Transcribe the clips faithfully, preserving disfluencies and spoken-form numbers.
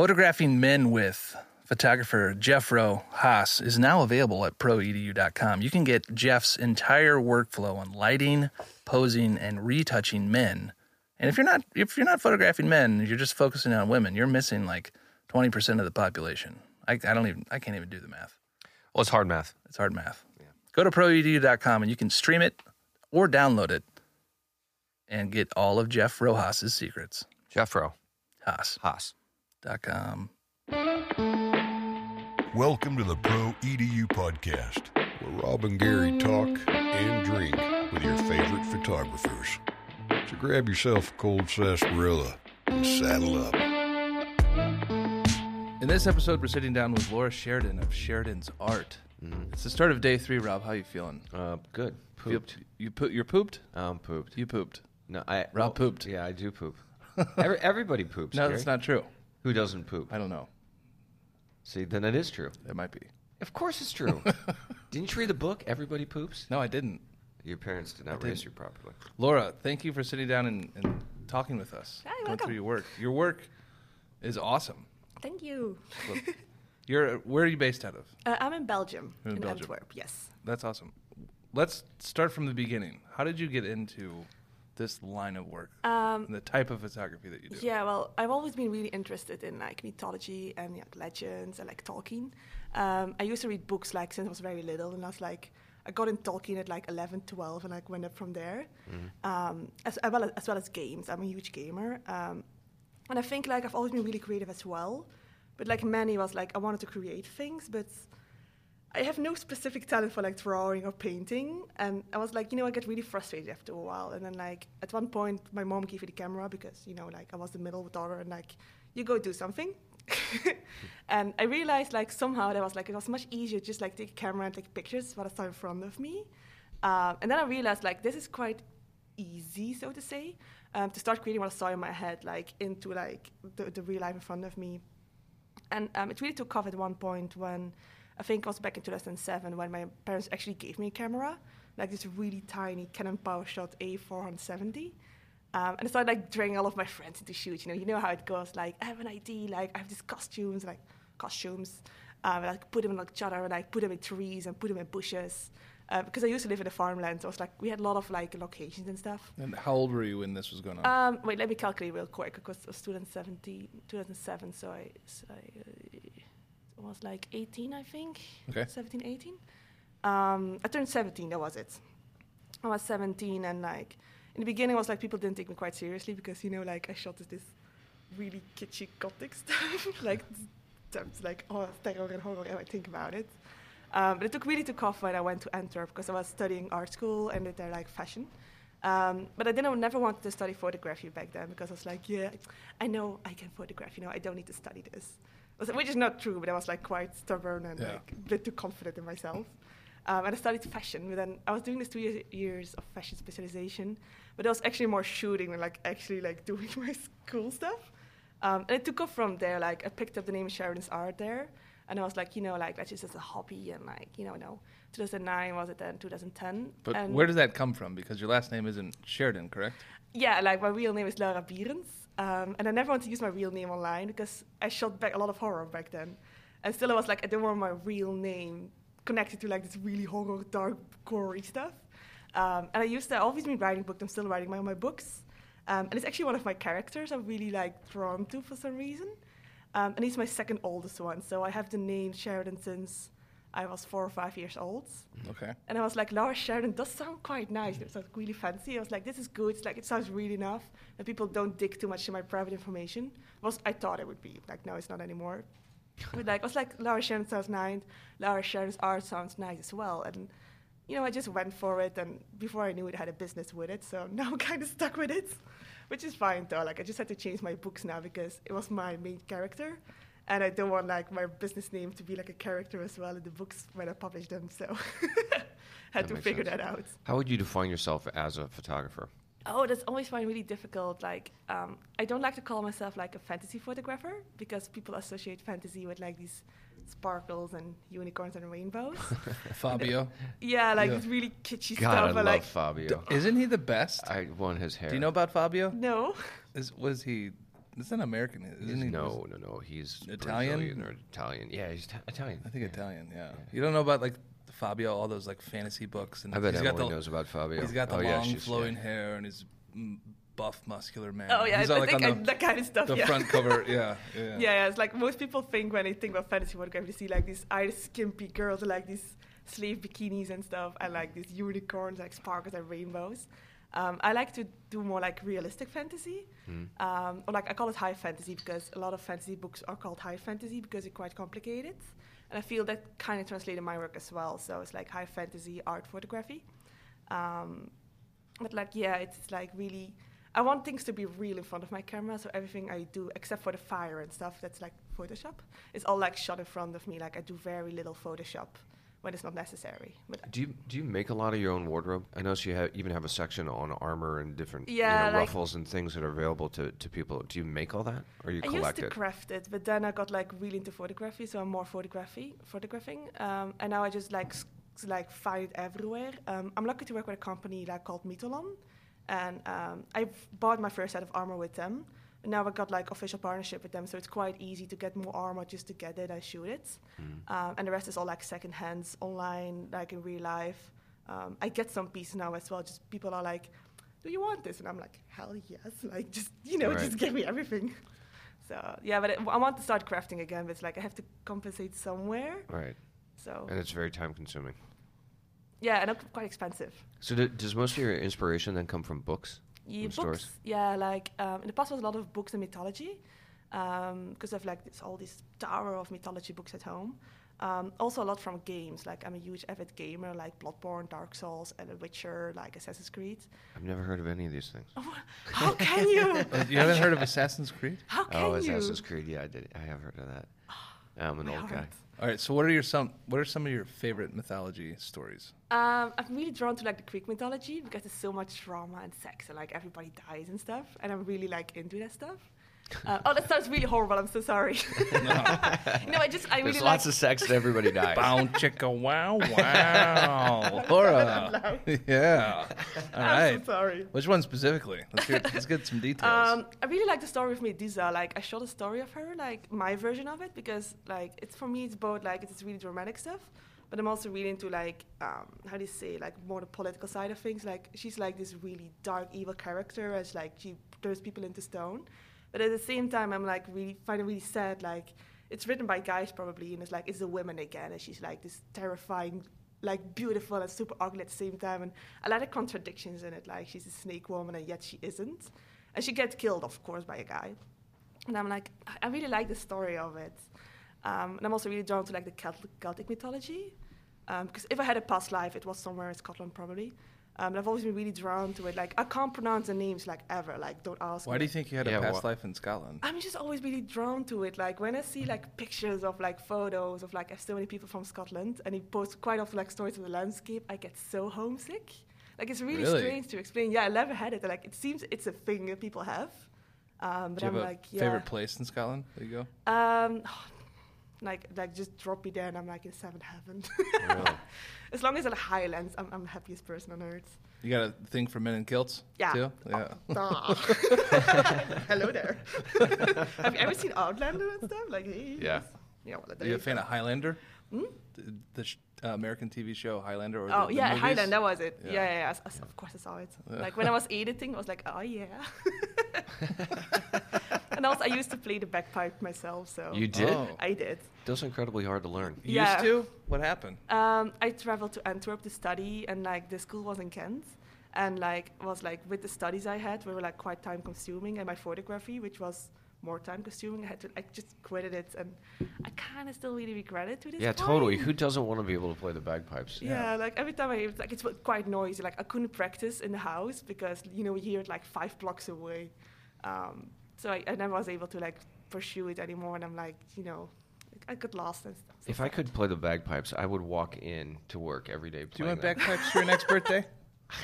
Photographing Men With photographer Jeffro Haas is now available at pro edu dot com. You can get Jeff's entire workflow on lighting, posing, and retouching men. And if you're not if you're not photographing men, you're just focusing on women, you're missing like twenty percent of the population. I, I don't even I can't even do the math. Well, it's hard math. It's hard math. Yeah. Go to pro edu dot com and you can stream it or download it and get all of Jeffro Haas's secrets. Jeffro Haas. Haas dot com. Welcome to the Pro E D U podcast, where Rob and Gary talk and drink with your favorite photographers. So grab yourself a cold sarsaparilla and saddle up. In this episode, we're sitting down with Laura Sheridan of Sheridan's Art. Mm-hmm. It's the start of day three, Rob. How are you feeling? Uh, good. Pooped. You, you po- you're pooped? I'm pooped. You pooped. No, I. Rob well, pooped. Yeah, I do poop. Every, everybody poops. No, Gary. That's not true. Who doesn't poop? I don't know. See, then it is true. It might be. Of course it's true. Didn't you read the book, Everybody Poops? No, I didn't. Your parents did not raise you properly. Laura, thank you for sitting down and, and talking with us. Hi, welcome. Going through your work. Your work is awesome. Thank you. Look, you're where are you based out of? Uh, I'm in Belgium, in, in Belgium. Antwerp, yes. That's awesome. Let's start from the beginning. How did you get into this line of work, um, and the type of photography that you do? Yeah, well, I've always been really interested in like mythology and like, legends and like Tolkien. Um, I used to read books like since I was very little, and I was like, I got in Tolkien at like eleven, twelve, and like went up from there. Mm-hmm. Um, as, as, well as, as well as games, I'm a huge gamer, um, and I think like I've always been really creative as well. But like many was like I wanted to create things, but I have no specific talent for like drawing or painting, and I was like, you know, I get really frustrated after a while. And then like at one point, my mom gave me the camera because you know, like I was the middle daughter, and like you go do something. And I realized like somehow that was like it was much easier just like take a camera and take pictures what I saw in front of me. Um, and then I realized like this is quite easy, so to say, um, to start creating what I saw in my head like into like the, the real life in front of me. And um, it really took off at one point when. I think it was back in two thousand seven when my parents actually gave me a camera, like this really tiny Canon PowerShot A four seventy. Um, and I started like dragging all of my friends into shoot. You know, you know how it goes. Like I have an idea. Like I have these costumes, like costumes. Um, and I like, put them in each other, and I like, put them in trees and put them in bushes. Uh, because I used to live in a farmland, so I was like, we had a lot of like locations and stuff. And how old were you when this was going on? Um, wait, let me calculate real quick because it was two thousand seven, so I. So I uh, was like eighteen, I think. Okay. seventeen, eighteen. Um, I turned seventeen, that was it. I was seventeen, and like, in the beginning, I was like, people didn't take me quite seriously because, you know, like, I shot this really kitschy gothic stuff. like, like, oh, terror and horror, and I think about it. Um, but it took really took off when I went to Antwerp because I was studying art school and did their, like, fashion. Um, but I didn't, never wanted to study photography back then because I was like, yeah, I know I can photograph, you know, I don't need to study this. Which is not true, but I was like quite stubborn and yeah. like a bit too confident in myself. Um, and I studied fashion, but then I was doing this two years, years of fashion specialization, but it was actually more shooting than like actually like doing my school stuff. Um, and it took off from there. Like I picked up the name Sheridan's Art there, and I was like, you know, like that's just as a hobby, and like you know, no. two thousand nine was it then? two thousand ten. But and where does that come from? Because your last name isn't Sheridan, correct? Yeah, like my real name is Laura Bierens. Um, and I never wanted to use my real name online because I shot back a lot of horror back then. And still I was like, I didn't want my real name connected to like this really horror, dark, gory stuff. Um, and I used to, I've always been writing books, I'm still writing my my books. Um, and it's actually one of my characters I'm really like drawn to for some reason. Um, and he's my second oldest one. So I have the name Sheridan since I was four or five years old. Okay. And I was like, Laura Sheridan does sound quite nice. It sounds really fancy. I was like, this is good. It's like, it sounds really enough that people don't dig too much in my private information. Was I thought it would be. Like, no, it's not anymore. But like, I was like, Laura Sheridan sounds nice. Laura Sheridan's Art sounds nice as well. And, you know, I just went for it. And before I knew it, I had a business with it. So now I'm kind of stuck with it, which is fine, though. Like, I just had to change my books now because it was my main character. And I don't want like my business name to be like a character as well in the books when I publish them. So had that to figure sense. that out. How would you define yourself as a photographer? Oh, that's always find really difficult. Like um, I don't like to call myself like a fantasy photographer because people associate fantasy with like these sparkles and unicorns and rainbows. Fabio. Yeah, like yeah. This really kitschy God, stuff. God, I love like, Fabio. D- Isn't he the best? I want his hair. Do you know about Fabio? No. Is was he? It's not American. Isn't he? No, no, no. He's Italian Brazilian or Italian. Yeah, he's t- Italian. I think yeah. Italian. Yeah. yeah. You don't know about like Fabio, all those like fantasy books. And I bet everyone knows about Fabio. He's got the oh, long yeah, flowing yeah. hair and his buff muscular man. Oh yeah, he's I, all, I like, think on the, I, that kind of stuff. The yeah. front cover. Yeah, yeah. Yeah. Yeah. It's like most people think when they think about fantasy photography, they see like these Irish skimpy girls, like these sleeve bikinis and stuff, and like these unicorns, like sparkles and rainbows. Um, I like to do more like realistic fantasy, mm. um, or like I call it high fantasy because a lot of fantasy books are called high fantasy because they're quite complicated, and I feel that kind of translates in my work as well. So it's like high fantasy art photography, um, but like yeah, it's, it's like really I want things to be real in front of my camera. So everything I do, except for the fire and stuff, that's like Photoshop. It's all like shot in front of me. Like I do very little Photoshop when it's not necessary. But do you do you make a lot of your own wardrobe? I notice you have, even have a section on armor and different yeah, you know, like ruffles and things that are available to, to people. Do you make all that, or you I collect it? I used to craft it, but then I got like really into photography, so I'm more photography photographing, um, and now I just like sc- like find it everywhere. Um, I'm lucky to work with a company like called Mytholon, and um, I bought my first set of armor with them. And now I got like official partnership with them, so it's quite easy to get more armor just to get it. I shoot it, mm. um, and the rest is all like second hands, online, like in real life. Um, I get some pieces now as well. Just people are like, "Do you want this?" And I'm like, "Hell yes!" Like just you know, right. just give me everything. So yeah, but it, I want to start crafting again. But it's like I have to compensate somewhere. Right. So. And it's very time consuming. Yeah, and it's quite expensive. So do, does most of your inspiration then come from books? Yeah, books. Stores. Yeah, like um, in the past was a lot of books and mythology because um, I've like this, all this tower of mythology books at home. Um, also a lot from games. Like I'm a huge avid gamer, like Bloodborne, Dark Souls, and The Witcher, like Assassin's Creed. I've never heard of any of these things. Oh, how can you? You haven't heard of Assassin's Creed? How can oh, you? Oh, Assassin's Creed. Yeah, I did. I have heard of that. I'm an My old heart. guy. All right, so what are your some what are some of your favorite mythology stories? Um, I'm really drawn to like the Greek mythology because there's so much drama and sex and like everybody dies and stuff, and I'm really like into that stuff. Uh, oh, that sounds really horrible. I'm so sorry. No, no I just I really there's like lots of sex and everybody dies. Bow chicka wow wow. Laura, yeah. All right. I'm so sorry. Which one specifically? Let's hear, let's get some details. Um, I really like the story of Medusa. Like I shot a story of her, like my version of it, because like it's for me it's both like it's really dramatic stuff, but I'm also really into like um, how do you say like more the political side of things. Like she's like this really dark evil character as like she turns people into stone. But at the same time, I'm like really find it really sad. Like it's written by guys probably, and it's like it's a woman again, and she's like this terrifying, like beautiful and super ugly at the same time, and a lot of contradictions in it. Like she's a snake woman, and yet she isn't, and she gets killed, of course, by a guy. And I'm like, I really like the story of it, um, and I'm also really drawn to like the Celtic, Celtic mythology, because um, if I had a past life, it was somewhere in Scotland probably. Um, I've always been really drawn to it. Like, I can't pronounce the names, like, ever. Like, don't ask Why me. Do you think you had yeah, a past wha- life in Scotland? I'm just always really drawn to it. Like, when I see, like, pictures of, like, photos of, like, I have so many people from Scotland, and they post quite often, like, stories of the landscape, I get so homesick. Like, it's really, really? strange to explain. Yeah, I never had it. Like, it seems it's a thing that people have. Um, but Do you I'm have a like, yeah. favorite place in Scotland? There you go. Um... Oh, Like, like, just drop me there, and I'm like in seventh heaven. Really? As long as it's the Highlands, I'm, I'm the happiest person on earth. You got a thing for men in kilts? Yeah. Too? Yeah. Oh, hello there. Have you ever seen Outlander and stuff? Like, hey, yeah. Yeah. Well, Are you a fan go. of Highlander? Hmm? The, the sh- uh, American T V show Highlander? Or oh the, yeah, the Highlander. That was it. Yeah, yeah. yeah, yeah. I, I, yeah. Of course, I saw it. Yeah. Like when I was editing, I was like, oh yeah. And also, I used to play the bagpipe myself, so... You did? Oh. I did. That's incredibly hard to learn. You yeah. used to? What happened? Um, I traveled to Antwerp to study, and, like, the school was in Kent. And, like, was, like, with the studies I had, we were, like, quite time-consuming, and my photography, which was more time-consuming, I had to, I just quitted it, and I kind of still really regret it to this Yeah, point. Totally. Who doesn't want to be able to play the bagpipes? Yeah, yeah. Like, every time I hear it, like, it's quite noisy. Like, I couldn't practice in the house because, you know, you hear it, like, five blocks away. Um... So I, I never was able to, like, pursue it anymore, and I'm like, you know, like, I got lost and stuff. If I could play the bagpipes, I would walk in to work every day playing Do you want that. bagpipes for your next birthday?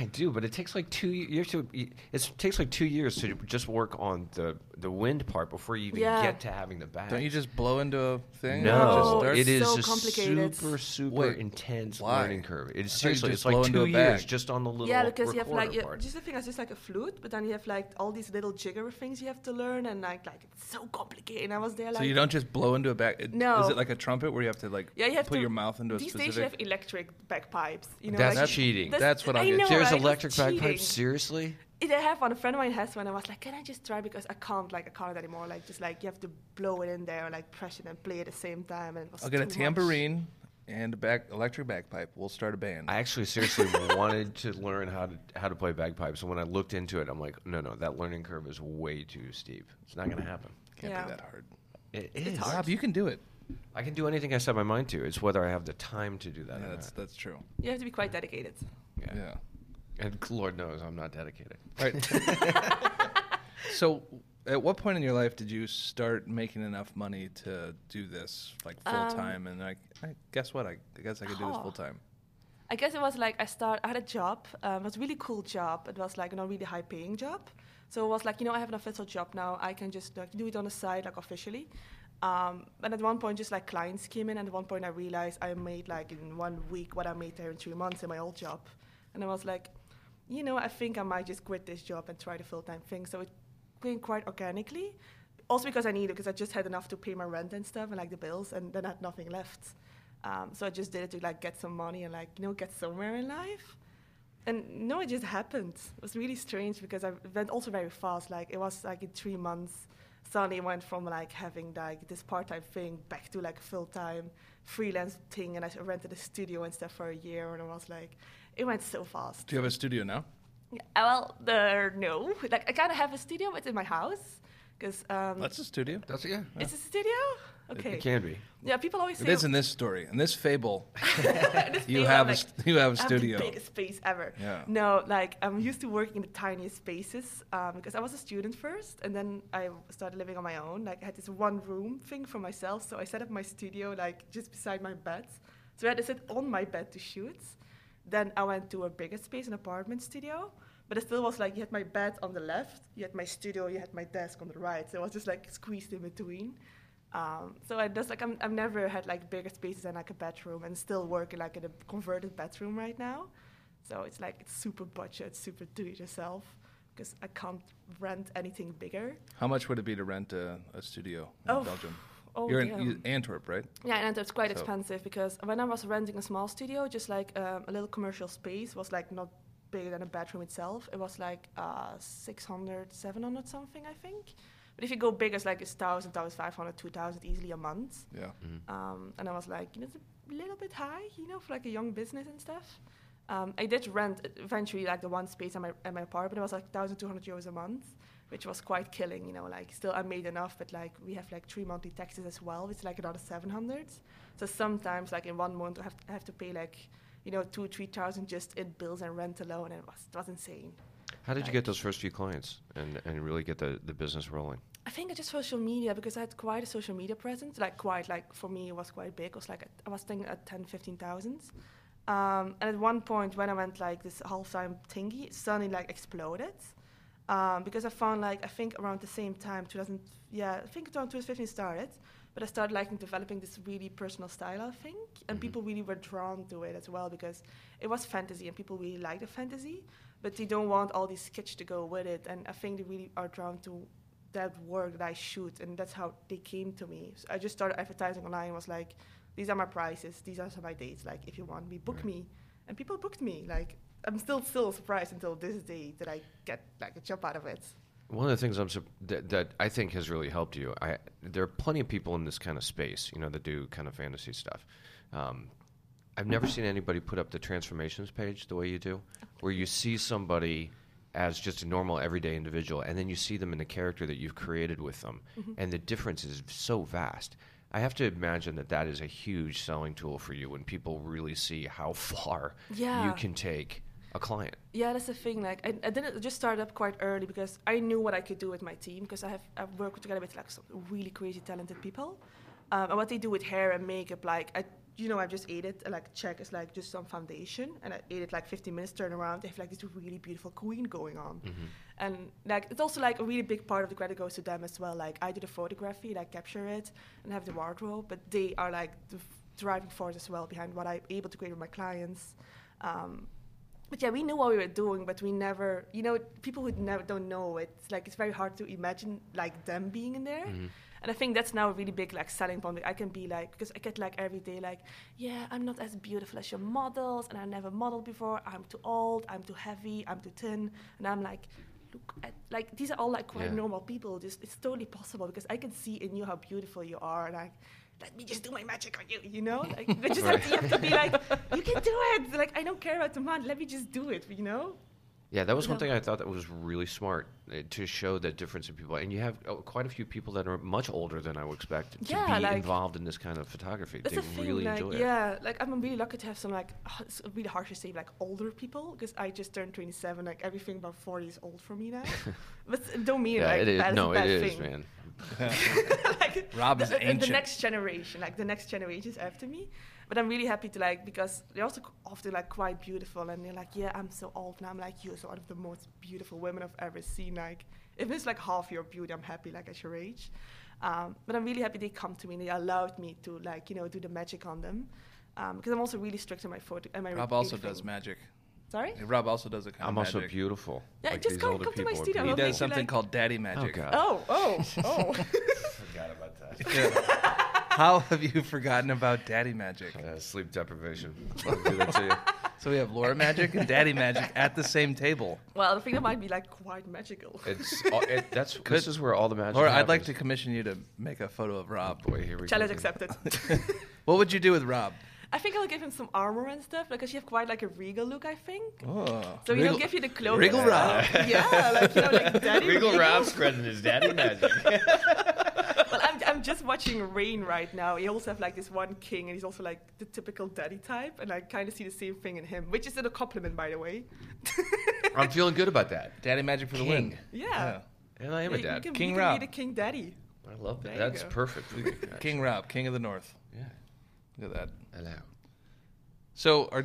I do, but it takes like two years to. It takes like two years to just work on the the wind part before you even yeah. get to having the bags. Don't you just blow into a thing? No, and it, just it is so just complicated. super super Wait, intense why? learning curve. It's seriously it's like two years just on the little yeah because you have like you, just the thing is just like a flute, but then you have like all these little jigger things you have to learn, and like like it's so complicated. And I was there like so you don't just blow into a bag. It, no, is it like a trumpet where you have to like yeah, you have put to, your mouth into a specific? These days you have electric bagpipes. You know, that's like, cheating. That's, that's what I did. There's right, electric bagpipes? Seriously? It, I have one. A friend of mine has one. I was like, can I just try? Because I can't, like, I can't anymore. Like, just, like, you have to blow it in there, like, press it and play at the same time. And it was I'll get a tambourine much. and a back, electric bagpipe. We'll start a band. I actually seriously wanted to learn how to how to play bagpipes. And when I looked into it, I'm like, no, no, that learning curve is way too steep. It's not going to happen. Can't yeah. be that hard. It is. It's hard. Rob, you can do it. I can do anything I set my mind to. It's whether I have the time to do that. Yeah, or that's, not. that's true. You have to be quite dedicated. Yeah. yeah. And Lord knows I'm not dedicated. All right. So at what point in your life did you start making enough money to do this like full-time? Um, and I, I guess what? I, I guess I could oh. do this full-time. I guess it was like I start. I had a job. Um, it was a really cool job. It was like a not really high-paying job. So it was like, you know, I have an official job now. I can just like do it on the side like officially. Um, and at one point, just like clients came in. And at one point, I realized I made like in one week what I made there in three months in my old job. And I was like, you know, I think I might just quit this job and try the full-time thing. So it came quite organically. Also because I needed because I just had enough to pay my rent and stuff and, like, the bills, and then I had nothing left. Um, so I just did it to, like, get some money and, like, you know, get somewhere in life. And, no, it just happened. It was really strange because I went also very fast. Like, it was, like, in three months, suddenly went from, like, having, like, this part-time thing back to, like, full-time freelance thing. And I rented a studio and stuff for a year, and I was like... It went so fast. Do you have a studio now? Yeah, well, uh, no. Like, I kind of have a studio, but it's in my house. Cause, um, that's a studio. That's a, yeah. yeah. It's a studio? Okay. It, it can be. Yeah, people always say... It is in this story. In this fable, this you, fable have like, a, you have a studio. I have the biggest space ever. Yeah. No, like, I'm used to working in the tiniest spaces um, because I was a student first, and then I started living on my own. Like, I had this one-room thing for myself, so I set up my studio, like, just beside my bed. So I had to sit on my bed to shoot. Then I went to a bigger space, an apartment studio. But it still was like, you had my bed on the left, you had my studio, you had my desk on the right. So I was just like squeezed in between. Um, so I just like, I'm, I've never had like bigger spaces than like a bedroom, and still working like in a converted bedroom right now. So it's like, it's super budget, super do it yourself, because I can't rent anything bigger. How much would it be to rent a, a studio in oh. Belgium? Oh, You're yeah. in Antwerp, right? Yeah, in Antwerp, it's quite so. expensive because when I was renting a small studio, just like um, a little commercial space was like not bigger than a bedroom itself. It was like uh, six hundred, seven hundred something, I think. But if you go big, it's like it's one thousand, fifteen hundred, two thousand easily a month. Yeah. Mm-hmm. Um, and I was like, you know, it's a little bit high, you know, for like a young business and stuff. Um, I did rent eventually like the one space at my, at my apartment. It was like one thousand two hundred euros a month, which was quite killing, you know, like still I made enough, but like we have like three monthly taxes as well, which is like another seven hundred. So sometimes like in one month I have to, have to pay like, you know, two, three thousand just in bills and rent alone, and it was, it was insane. How did like, you get those first few clients and, and really get the, the business rolling? I think it's just social media, because I had quite a social media presence, like quite, like for me it was quite big. It was like, I was thinking at ten, fifteen thousand. Um, and at one point when I went like this half-time thingy, suddenly like exploded. Um, because I found, like, I think around the same time, two thousand, yeah, I think twenty fifteen started, but I started, like, developing this really personal style, I think, and mm-hmm. people really were drawn to it as well, because it was fantasy, and people really like the fantasy, but they don't want all these sketch to go with it, and I think they really are drawn to that work that I shoot, and that's how they came to me. So I just started advertising online, was like, these are my prices, these are my dates, like, if you want me, book right. me, and people booked me, like, I'm still still surprised until this day that I get like a job out of it. One of the things I'm su- that, that I think has really helped you, I, there are plenty of people in this kind of space, you know, that do kind of fantasy stuff. Um, I've never seen anybody put up the transformations page the way you do, where you see somebody as just a normal everyday individual, and then you see them in the character that you've created with them, mm-hmm. and the difference is so vast. I have to imagine that that is a huge selling tool for you when people really see how far yeah. you can take a client. Yeah, that's the thing. Like, I, I didn't just start up quite early because I knew what I could do with my team, because I have I've worked together with like some really crazy talented people, um, and what they do with hair and makeup. Like, I you know, I just ate it, like check is like just some foundation, and I ate it like fifteen minutes, turn around, they have like this really beautiful queen going on. Mm-hmm. And like it's also like a really big part of the credit goes to them as well. Like I do the photography, like capture it and have the wardrobe, but they are like the f- driving force as well behind what I'm able to create with my clients. Um, But yeah, we knew what we were doing, but we never, you know, people who never don't know, it's like it's very hard to imagine like them being in there. Mm-hmm. And I think that's now a really big like selling point. Like, I can be like, because I get like every day like, yeah, I'm not as beautiful as your models, and I never modeled before. I'm too old. I'm too heavy. I'm too thin. And I'm like, look at like these are all like quite yeah. normal people. Just it's totally possible because I can see in you how beautiful you are. Like, let me just do my magic on you, you know? Like, they just right. have, to, have to be like, you can do it. Like, I don't care about the month. Let me just do it, you know? Yeah, that was so. One thing I thought that was really smart uh, to show the difference in people. And you have uh, quite a few people that are much older than I would expect to yeah, be like, involved in this kind of photography. They really thing, like, enjoy yeah, it. Yeah, like, I'm really lucky to have some, like, oh, it's really hard to say, like, older people, because I just turned twenty-seven. Like, everything about forty is old for me now. But don't mean yeah, like, it is. That is no, a bad it is, thing. Man. Like Rob is the, ancient. The next generation, like the next generation is after me. But I'm really happy to like, because they're also often like quite beautiful, and they're like, yeah, I'm so old, and I'm like, you're one of the most beautiful women I've ever seen. Like, if it's like half your beauty, I'm happy like at your age. Um, but I'm really happy they come to me and they allowed me to like, you know, do the magic on them. Um, because I'm also really strict in my photo. And my Rob also does magic. Sorry? Hey, Rob also does a kind I'm of magic. I'm also beautiful. Yeah, like just come, come to my studio. He does something like called daddy magic. Oh, God. oh, oh. oh. Forgot about that. Yeah. How have you forgotten about daddy magic? Uh, sleep deprivation. I'll do that to you. So we have Laura magic and daddy magic at the same table. Well, I think it might be like quite magical. It's all, it, that's Good. This is where all the magic Laura, happens. I'd like to commission you to make a photo of Rob. Oh boy, here we Challenge go. Challenge accepted. What would you do with Rob? I think I'll give him some armor and stuff, because like, you have quite like a regal look, I think. Oh, so he'll give you the clothes. Regal Rob. Yeah, like, you know, like daddy. Regal, regal. Rob spreading his daddy magic. Well, I'm I'm just watching Rain right now. You also have like this one king, and he's also like the typical daddy type, and I kind of see the same thing in him, which is a compliment, by the way. I'm feeling good about that. Daddy magic for king. The win. Yeah. Oh. And I am yeah, a dad. Can, King Rob. You can be the king daddy. I love that. There That's perfect for me. Actually. King Rob, king of the north. Yeah. Look at that. Hello. So, are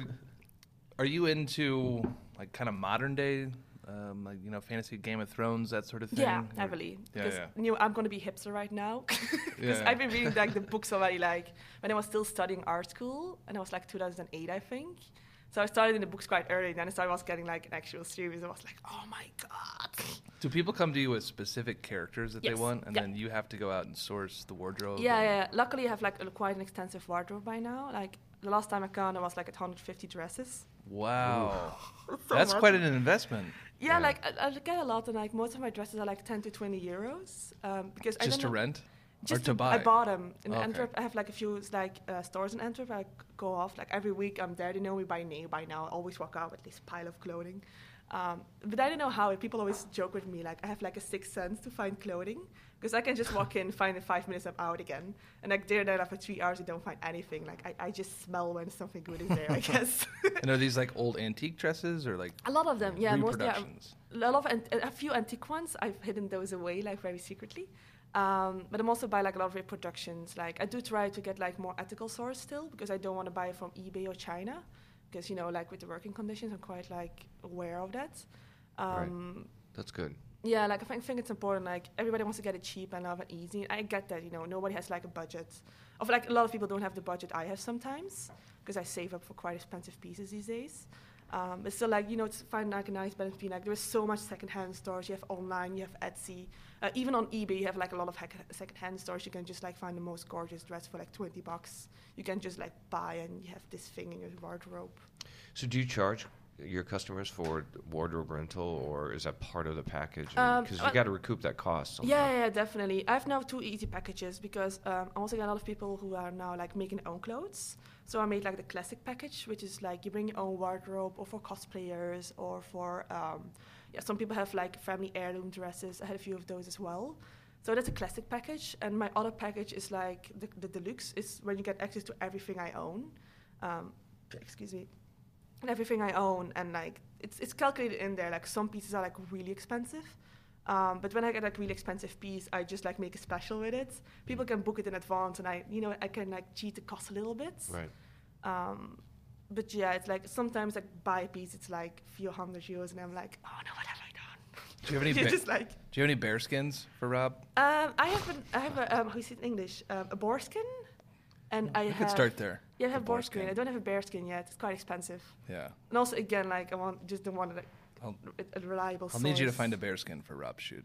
are you into like kind of modern day, um, like you know, fantasy, Game of Thrones, that sort of thing? Yeah, or? Heavily. Yeah, yeah. You know, I'm gonna be hipster right now because yeah. I've been reading like the books already. Like when I was still studying art school, and it was like two thousand eight, I think. So I started in the books quite early, and then I was getting like an actual series. I was like, oh my God. Do people come to you with specific characters that yes. they want, and yeah. then you have to go out and source the wardrobe? Yeah, yeah. Luckily, I have like a, quite an extensive wardrobe by now. Like the last time I counted, I was like at one hundred fifty dresses. Wow. That's, so That's quite an investment. Yeah, yeah. like I, I get a lot, and like most of my dresses are like ten to twenty euros. Um, because Just I don't to know, rent? Just or to buy? I bought them. In okay. Antwerp, I have like a few like uh, stores in Antwerp. I go off like every week. I'm there. They know me by name by now. I always walk out with this pile of clothing. Um, but I don't know how. People always joke with me. Like I have like a sixth sense to find clothing, because I can just walk in, find in five minutes, I'm out again. And like there, there, after three hours, I don't find anything. Like I, I just smell when something good is there, I guess. And are these like old antique dresses or like a lot of them? Yeah, mostly. Yeah, a lot of an- a few antique ones. I've hidden those away like very secretly. Um, but I'm also buy like a lot of reproductions. Like I do try to get like more ethical source still, because I don't want to buy it from eBay or China, because you know like with the working conditions I'm quite like aware of that. Um, right. That's good. Yeah, like I think, think it's important. Like everybody wants to get it cheap and love and easy. I get that. You know, nobody has like a budget. Of like a lot of people don't have the budget I have sometimes, because I save up for quite expensive pieces these days. Um, it's still like, you know, it's finding like a nice balance between like there is so much secondhand stores. You have online, you have Etsy, uh, even on eBay you have like a lot of heck- secondhand stores. You can just like find the most gorgeous dress for like twenty bucks. You can just like buy, and you have this thing in your wardrobe. So do you charge your customers for wardrobe rental, or is that part of the package? Because um, you got to recoup that cost somehow. Yeah, yeah, definitely. I have now two easy packages, because um, I also got a lot of people who are now like making their own clothes. So I made like the classic package, which is like you bring your own wardrobe, or for cosplayers, or for um, yeah. Some people have like family heirloom dresses. I had a few of those as well. So that's a classic package, and my other package is like the, the deluxe. It's when you get access to everything I own. Um, excuse me. And everything I own, and like it's it's calculated in there. Like some pieces are like really expensive, Um, but when I get like really expensive piece, I just like make a special with it. People can book it in advance, and I, you know, I can like cheat the cost a little bit. Right. Um, but yeah, it's like sometimes I buy a piece, it's like a few hundred euros, and I'm like, oh no, what have I done? Do you have any? Ba- just like, do you have any bear skins for Rob? Um, I have an, I have a um, how is it in English? Um, a boar skin, and I. We could start there. Yeah, I have a boar skin. skin. I don't have a bear skin yet. It's quite expensive. Yeah. And also, again, like I want just the one that. Like, I'll, a reliable I'll source. Need you to find a bear skin for Rob shoot.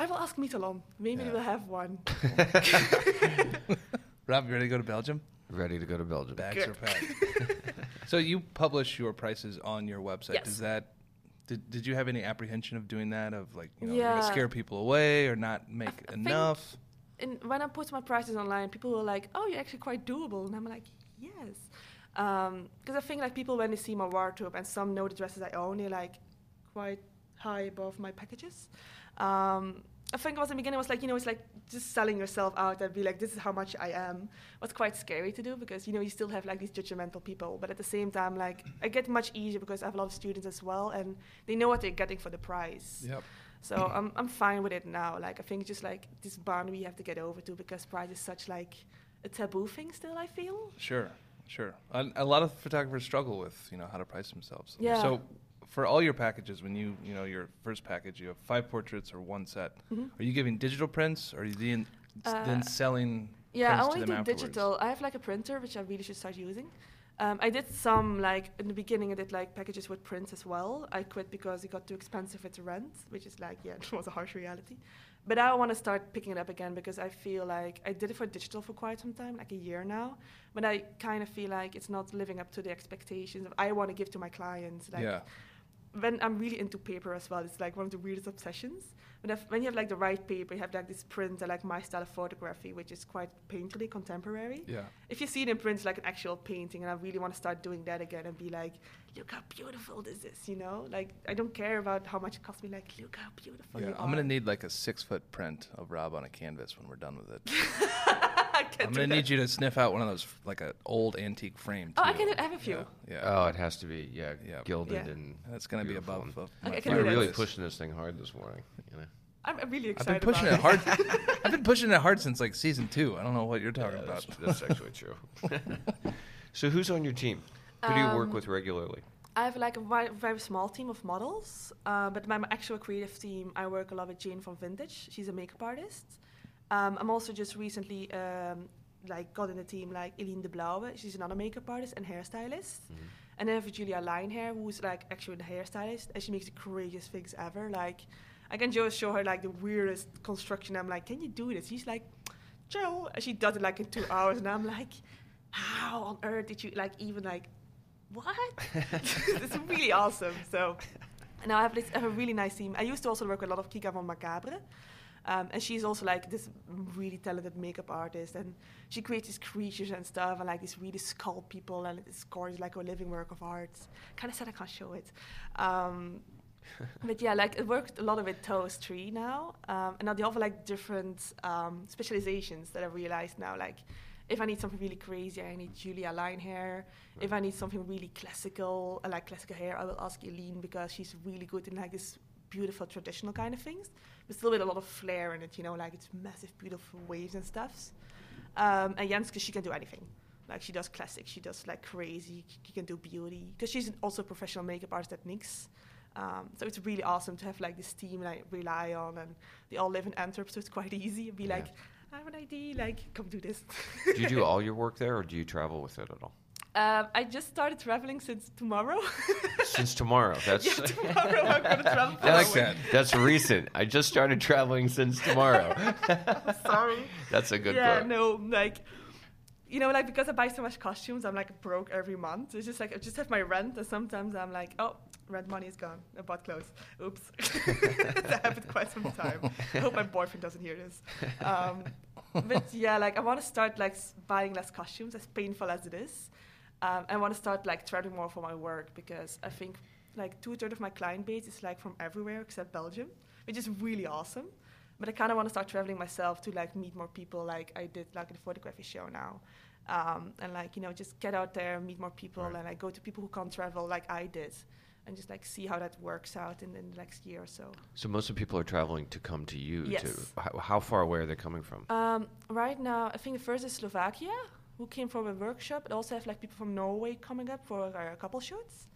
I will ask Mytholon. Maybe yeah. we'll have one. Rob, you ready to go to Belgium? Ready to go to Belgium. Bags are packed. So you publish your prices on your website. Yes. Does that did, did you have any apprehension of doing that, of like, you know, yeah. you're gonna scare people away or not make I, I enough? And when I put my prices online, people were like, oh, you're actually quite doable, and I'm like, yes. Um, because I think like people, when they see my wardrobe and some know the dresses I own, they're like quite high above my packages. Um, I think it was in the beginning, it was like, you know, it's like just selling yourself out and be like, this is how much I am. It was quite scary to do because, you know, you still have like these judgmental people. But at the same time, like I get much easier because I have a lot of students as well, and they know what they're getting for the price. Yep. So I'm I'm fine with it now. Like I think just like this boundary you have to get over to, because price is such like a taboo thing still, I feel. Sure, sure. A, a lot of photographers struggle with, you know, how to price themselves. Yeah. So, for all your packages, when you, you know, your first package, you have five portraits or one set. Mm-hmm. Are you giving digital prints, or are you then, uh, then selling yeah, prints to them afterwards? Yeah, I only do digital. I have like a printer, which I really should start using. Um, I did some, like, in the beginning, I did like packages with prints as well. I quit because it got too expensive with rent, which is like, yeah, it was a harsh reality. But I want to start picking it up again, because I feel like I did it for digital for quite some time, like a year now. But I kind of feel like it's not living up to the expectations of I want to give to my clients. Like, yeah. When I'm really into paper as well, it's like one of the weirdest obsessions. But if, when you have like the right paper, you have like this print, I like my style of photography, which is quite painterly, contemporary. Yeah. If you see it in print, it's like an actual painting, and I really want to start doing that again and be like, look how beautiful this is, you know? Like, I don't care about how much it costs me, like, look how beautiful yeah, you I'm are. I'm going to need like a six-foot print of Rob on a canvas when we're done with it. I'm going to need you to sniff out one of those, like an old antique frame. Too. Oh, I can have a few. Yeah, yeah. Oh, it has to be, yeah, yeah. gilded yeah. and that's going to be above. above okay, You're really this. pushing this thing hard this morning. You know? I'm really excited. I've been pushing about it hard. I've been pushing it hard since like season two. I don't know what you're talking yeah, about. That's, that's actually true. So who's on your team? Who do you work um, with regularly? I have like a wi- very small team of models, uh, but my, my actual creative team, I work a lot with Jane from Vintage. She's a makeup artist. Um, I'm also just recently um, like got in the team like Eline de Blauwe. She's another makeup artist and hairstylist. Mm-hmm. And then I have Julia Lijnhair, who's like actually the hairstylist, and she makes the craziest things ever. Like I can just show her like the weirdest construction. I'm like, can you do this? She's like, Joe. And she does it like in two hours, and I'm like, how on earth did you like even like what? It's really awesome. So now I have this I have a really nice team. I used to also work with a lot of Kika van Macabre. Um, and she's also like this really talented makeup artist, and she creates these creatures and stuff, and like these really skull people, and it's gorgeous, like a living work of art. Kind of sad I can't show it. Um, but yeah, like I worked a lot of with Toast Tree now, um, and now they offer like different um, specializations that I realized now. Like if I need something really crazy, I need Julia Lijnhair. Right. If I need something really classical, I like classical hair, I will ask Eline, because she's really good in like this beautiful traditional kind of things, but still with a lot of flair in it, you know, like it's massive beautiful waves and stuffs. Um, and Jens, because she can do anything. Like she does classics, she does like crazy, she can do beauty, because she's also a professional makeup artist at Nyx. Um, so it's really awesome to have like this team I like, rely on, and they all live in Antwerp, so it's quite easy. Be yeah. like, I have an idea, like come do this. Do you do all your work there, or do you travel with it at all? Um, I just started traveling since tomorrow. Since tomorrow. That's yeah, tomorrow I'm going to travel. I like that. That's recent. I just started traveling since tomorrow. I'm sorry. That's a good yeah, quote. Yeah, no, like, you know, like because I buy so much costumes, I'm like broke every month. It's just like, I just have my rent, and sometimes I'm like, oh, rent money is gone. I bought clothes. Oops. That happened quite some time. I hope my boyfriend doesn't hear this. Um, but yeah, like I want to start like buying less costumes, as painful as it is. Um, I want to start like traveling more for my work, because I think like two-thirds of my client base is like from everywhere except Belgium, which is really awesome. But I kind of want to start traveling myself to like meet more people, like I did like in the photography show now, um, and like, you know, just get out there, meet more people, right. and like go to people who can't travel like I did, and just like see how that works out in, in the next year or so. So most of the people are traveling to come to you. Yes. To, how, how far away are they coming from? Um, right now, I think the first is Slovakia, who came from a workshop. I also have like people from Norway coming up for uh, a couple shoots.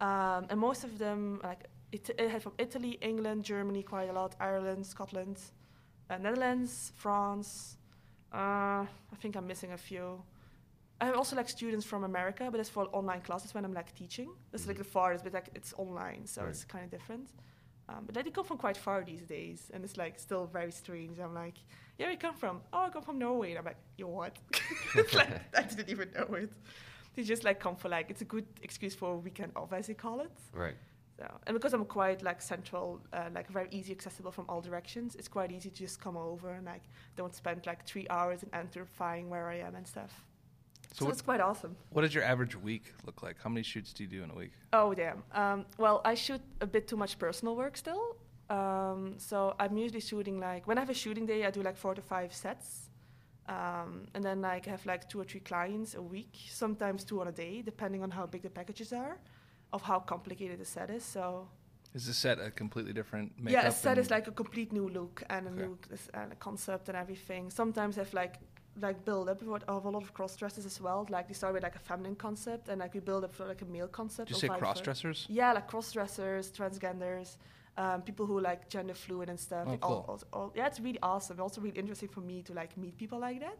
Um, and most of them, like it, it had from Italy, England, Germany, quite a lot, Ireland, Scotland, uh, Netherlands, France. Uh, I think I'm missing a few. I have also like students from America, but that's for online classes when I'm like teaching. That's mm-hmm. like the farthest, but like it's online, so right. It's kind of different. Um, but they come from quite far these days, and it's like still very strange. I'm like, yeah, where you come from? Oh, I come from Norway. And I'm like, you what? It's like, I didn't even know it. They just like come for like, it's a good excuse for a weekend off, as they call it. Right. So, and because I'm quite like central, uh, like very easy accessible from all directions, it's quite easy to just come over and like don't spend like three hours in Antwerp finding where I am and stuff. So, so it's quite awesome. What does your average week look like? How many shoots do you do in a week? Oh, damn. Um, well, I shoot a bit too much personal work still. Um, so I'm usually shooting like, when I have a shooting day, I do like four to five sets. Um, and then like, I have like two or three clients a week, sometimes two on a day, depending on how big the packages are, of how complicated the set is. So is the set a completely different makeup? Yeah, a set is like a complete new look and a okay. new and a concept and everything. Sometimes I have like, like build up of a lot of cross dresses as well. Like we start with like a feminine concept, and like we build up for like a male concept. Did you say cross dressers? Yeah, like cross dressers, transgenders, um, people who like gender fluid and stuff. Oh, like cool. all, all, all, yeah, it's really awesome. Also, really interesting for me to like meet people like that,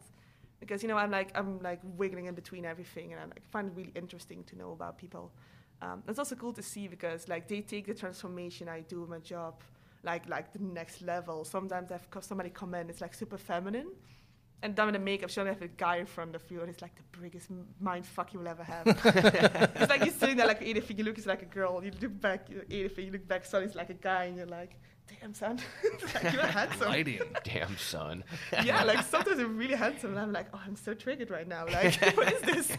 because you know I'm like I'm like wiggling in between everything, and I like, find it really interesting to know about people. Um, it's also cool to see because like they take the transformation I do in my job, like like the next level. Sometimes I have somebody come in, it's like super feminine. And done with the makeup, she only have a guy in front of you, and it's like the biggest mind fuck you will ever have. It's like you're sitting there, like anything you look is like a girl. You look back, anything you look back, son is like a guy, and you're like, damn son, like, you're handsome. Lighting, damn son. Yeah, like sometimes you're really handsome, and I'm like, oh, I'm so triggered right now. Like, what is this?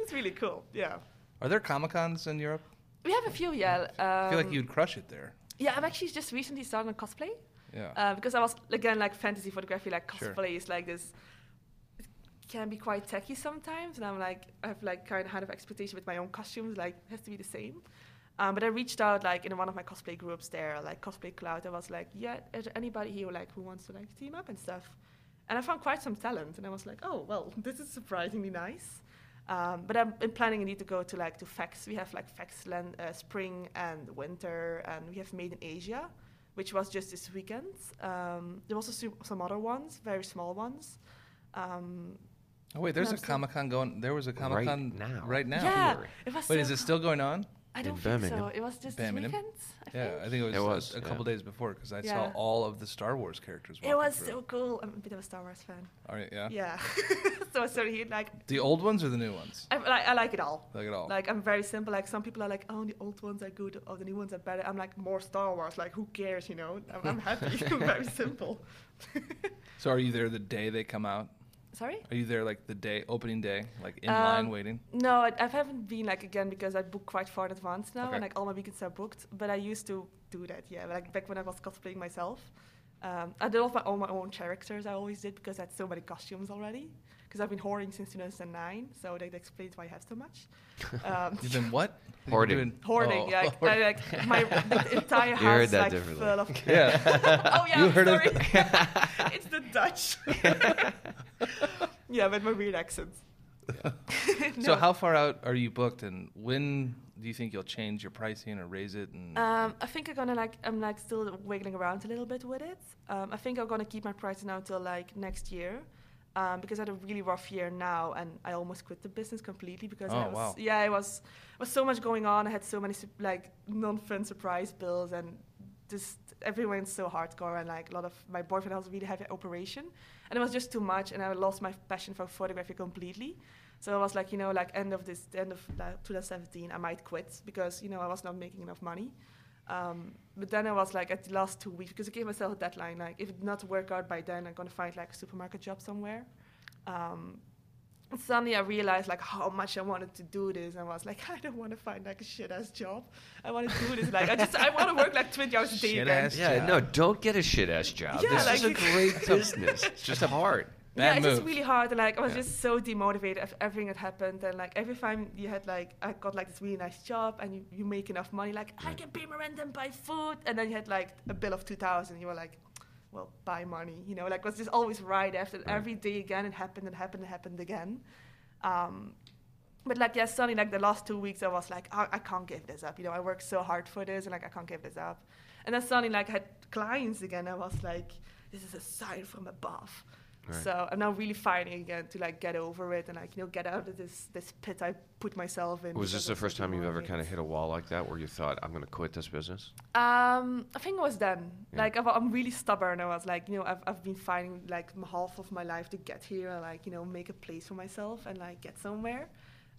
It's really cool. Yeah. Are there Comic-Cons in Europe? We have a few. Yeah. Um, I feel like you'd crush it there. Yeah, I've actually just recently started on cosplay. Yeah. Uh, because I was, again, like fantasy photography, like cosplay sure. is like this, it can be quite techy sometimes. And I'm like, I have like kind of had an expectation with my own costumes, like it has to be the same. Um, but I reached out like in one of my cosplay groups there, like Cosplay Cloud. I was like, yeah, is there anybody here like who wants to like team up and stuff? And I found quite some talent. And I was like, oh, well, this is surprisingly nice. Um, but I'm planning indeed to go to like to FACTS. We have like FACTS land, uh, spring and winter, and we have Made in Asia, which was just this weekend. Um, there was also su- some other ones, very small ones. Um, oh, wait, there's a Comic-Con going... There was a Comic-Con... Right now. Right now. Yeah. It was wait, so is it still going on? I don't think so. It was just this weekend, I yeah, think. I think it was, it was a, a yeah. couple days before, because I yeah. saw all of the Star Wars characters walking It was through. So cool. I'm a bit of a Star Wars fan. All right, yeah? Yeah. so, so he, like... The old ones or the new ones? I like, I like it all. Like it all. Like, I'm very simple. Like, some people are like, oh, the old ones are good, oh, the new ones are better. I'm like, more Star Wars. Like, who cares, you know? I'm, I'm happy. I'm very simple. So, are you there the day they come out? Sorry? Are you there, like, the day, opening day, like, in um, line waiting? No, I, I haven't been, like, again, because I book quite far in advance now, okay. and, like, all my weekends are booked. But I used to do that, yeah, like, back when I was cosplaying myself. Um, I did all my, all my own characters, I always did, because I had so many costumes already. Because I've been hoarding since two thousand nine, so that explains why I have so much. Um, You've been what? Hoarding. Been hoarding, oh, yeah. Like, hoarding. I, like, my the entire house, you heard that like, differently. Full of... Yeah. oh, yeah, you heard sorry. Of it's the Dutch. Yeah, but my weird accent. Yeah. No. So how far out are you booked, and when do you think you'll change your pricing or raise it? And um, I think I'm gonna like I'm like still wiggling around a little bit with it. Um, I think I'm gonna keep my pricing now till like next year, um, because I had a really rough year now, and I almost quit the business completely because oh, I was wow. yeah it was it was so much going on. I had so many su- like non-fun surprise bills, and just everyone's so hardcore, and like a lot of my boyfriend has a really heavy operation, and it was just too much, and I lost my passion for photography completely. So I was like, you know, like end of this, end of like twenty seventeen, I might quit because, you know, I was not making enough money. Um, but then I was like, at the last two weeks, because I gave myself a deadline, like if it did not work out by then, I'm going to find like a supermarket job somewhere. Um, and suddenly I realized like how much I wanted to do this. I was like, I don't want to find like a shit-ass job. I want to do this. Like I just, I want to work like twenty hours a day. Shit-ass yeah, job. No, don't get a shit-ass job. Yeah, this like is a great business. It's just hard. Bad yeah, move. It's just really hard. Like I was yeah. just so demotivated of everything that happened, and like every time you had like I got like this really nice job, and you, you make enough money, like I can pay my rent and buy food, and then you had like a bill of two thousand. You were like, well, buy money, you know, like it was just always right after right. every day again. It happened and happened and happened again. Um, but like yeah, suddenly like the last two weeks I was like, I, I can't give this up. You know, I worked so hard for this, and like I can't give this up. And then suddenly like I had clients again. I was like, this is a sign from above. Right. So I'm now really fighting again to like get over it and like, you know, get out of this this pit I put myself in. Was this the first time you've ever kind of hit a wall like that where you thought, I'm going to quit this business? Um, I think it was then. Yeah. Like, I'm really stubborn. I was like, you know, I've, I've been fighting like half of my life to get here and like, you know, make a place for myself and like get somewhere.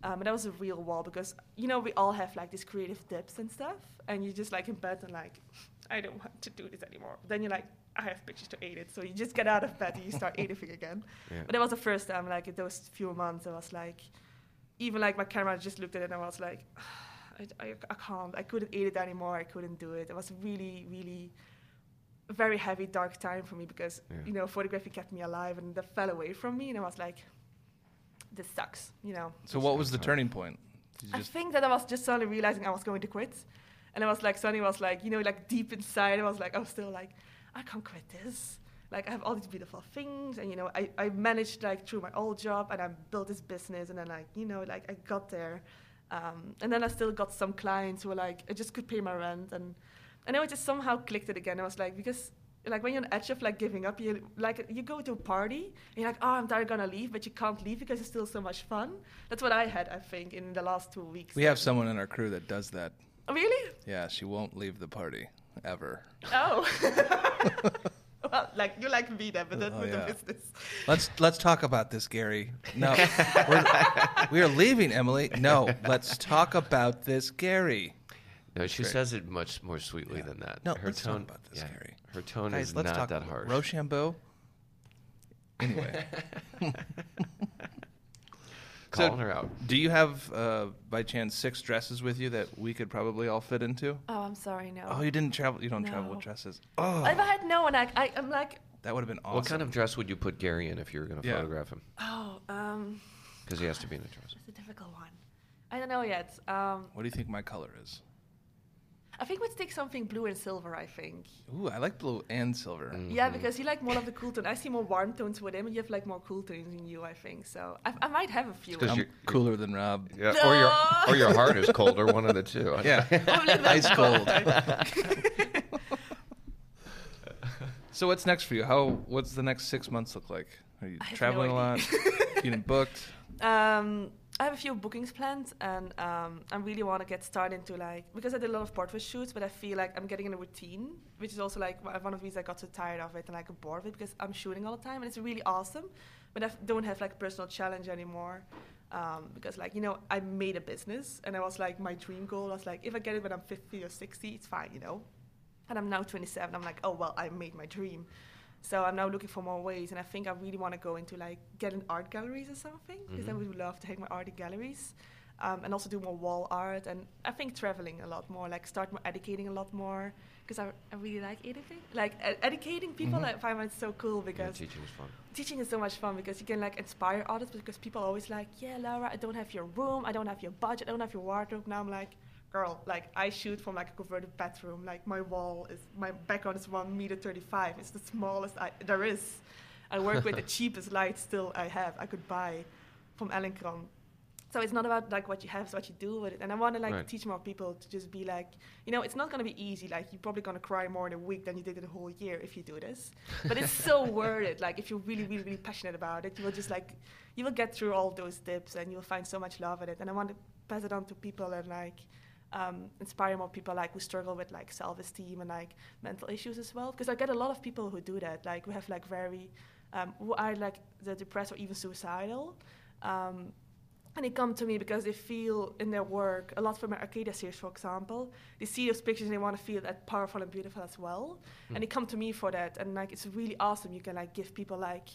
Um, and that was a real wall because, you know, we all have like these creative dips and stuff. And you're just like in bed and like, I don't want to do this anymore. Then you're like, I have pictures to edit, so you just get out of bed and you start editing again. Yeah. But it was the first time, like in those few months, I was like, even like my camera just looked at it and I was like, I, I, I can't, I couldn't edit anymore, I couldn't do it. It was really, really a very heavy, dark time for me because, yeah. you know, photography kept me alive and that fell away from me and I was like, this sucks, you know. So what was the turning point? I think that I was just suddenly realizing I was going to quit. And I was like, suddenly I was like, you know, like deep inside, I was like, I was still like, I can't quit this. Like, I have all these beautiful things. And, you know, I, I managed, like, through my old job. And I built this business. And then, like, you know, like, I got there. Um, and then I still got some clients who were like, I just could pay my rent. And, and I just somehow clicked it again. I was like, because, like, when you're on the edge of, like, giving up, you like you go to a party. And you're like, oh, I'm tired, going to leave. But you can't leave because it's still so much fun. That's what I had, I think, in the last two weeks. We have someone in our crew that does that. Really? Yeah, she won't leave the party. Ever. Oh. Well, like you like me then, but that's oh, yeah. the business. Let's let's talk about this, Gary. No. We're, we are leaving, Emily. No, let's talk about this, Gary. No, she Great. says it much more sweetly yeah. than that. No, her let's tone, talk about this, yeah, Gary. Her tone Guys, is let's not talk that harsh. Rochambeau? Anyway. Calling so her out. Do you have, uh, by chance, six dresses with you that we could probably all fit into? Oh, I'm sorry, no. Oh, you didn't travel. You don't no. travel with dresses. Oh, if I had no one, I, I, I'm like. That would have been awesome. What kind of dress would you put Gary in if you were going to yeah. photograph him? Oh, um. Because he has to be in a dress. That's a difficult one. I don't know yet. Um, what do you think my color is? I think we'd take something blue and silver, I think. Ooh, I like blue and silver. Mm-hmm. Yeah, because you like more of the cool tones. I see more warm tones with him, and you have like more cool tones than you, I think. So I, I might have a few. Because you're cooler than Rob. Yeah. No. Or, your, or your heart is colder, one of the two. Yeah, ice cold. So what's next for you? How? What's the next six months look like? Are you I traveling no a lot? Getting booked? Um... I have a few bookings planned, and um, I really want to get started into, like, because I did a lot of portrait shoots, but I feel like I'm getting in a routine, which is also, like, one of the reasons I got so tired of it and, like, bored of it, because I'm shooting all the time, and it's really awesome, but I f- don't have, like, a personal challenge anymore, um, because, like, you know, I made a business, and I was, like, my dream goal was, like, if I get it when I'm fifty or sixty, it's fine, you know? And I'm now twenty-seven, I'm like, oh, well, I made my dream. So I'm now looking for more ways, and I think I really want to go into, like, getting art galleries or something, because mm-hmm. I would love to hang my art in galleries, um, and also do more wall art, and I think traveling a lot more, like, start more educating a lot more, because I, I really like editing. Like, ed- educating people, mm-hmm. I find it so cool, because... Yeah, teaching is fun. Teaching is so much fun, because you can, like, inspire artists, because people are always like, yeah, Laura, I don't have your room, I don't have your budget, I don't have your wardrobe. Now I'm like... Girl, like, I shoot from, like, a converted bathroom. Like, my wall is, my background is one meter thirty-five. It's the smallest I, there is. I work with the cheapest light still I have. I could buy from Elinchrom. So it's not about, like, what you have, it's what you do with it. And I want to, like, right. teach more people to just be, like, you know, it's not going to be easy. Like, you're probably going to cry more in a week than you did in a whole year if you do this. But it's so worth it. Like, if you're really, really, really passionate about it, you will just, like, you will get through all those dips and you'll find so much love in it. And I want to pass it on to people and, like... Um, inspire more people, like, who struggle with, like, self-esteem and, like, mental issues as well, because I get a lot of people who do that, like, who have, like, very um, who are, like, the depressed or even suicidal, um, and they come to me because they feel in their work a lot. From my Arcadia series, for example, they see those pictures and they want to feel that powerful and beautiful as well, mm. and they come to me for that, and, like, it's really awesome. You can, like, give people, like,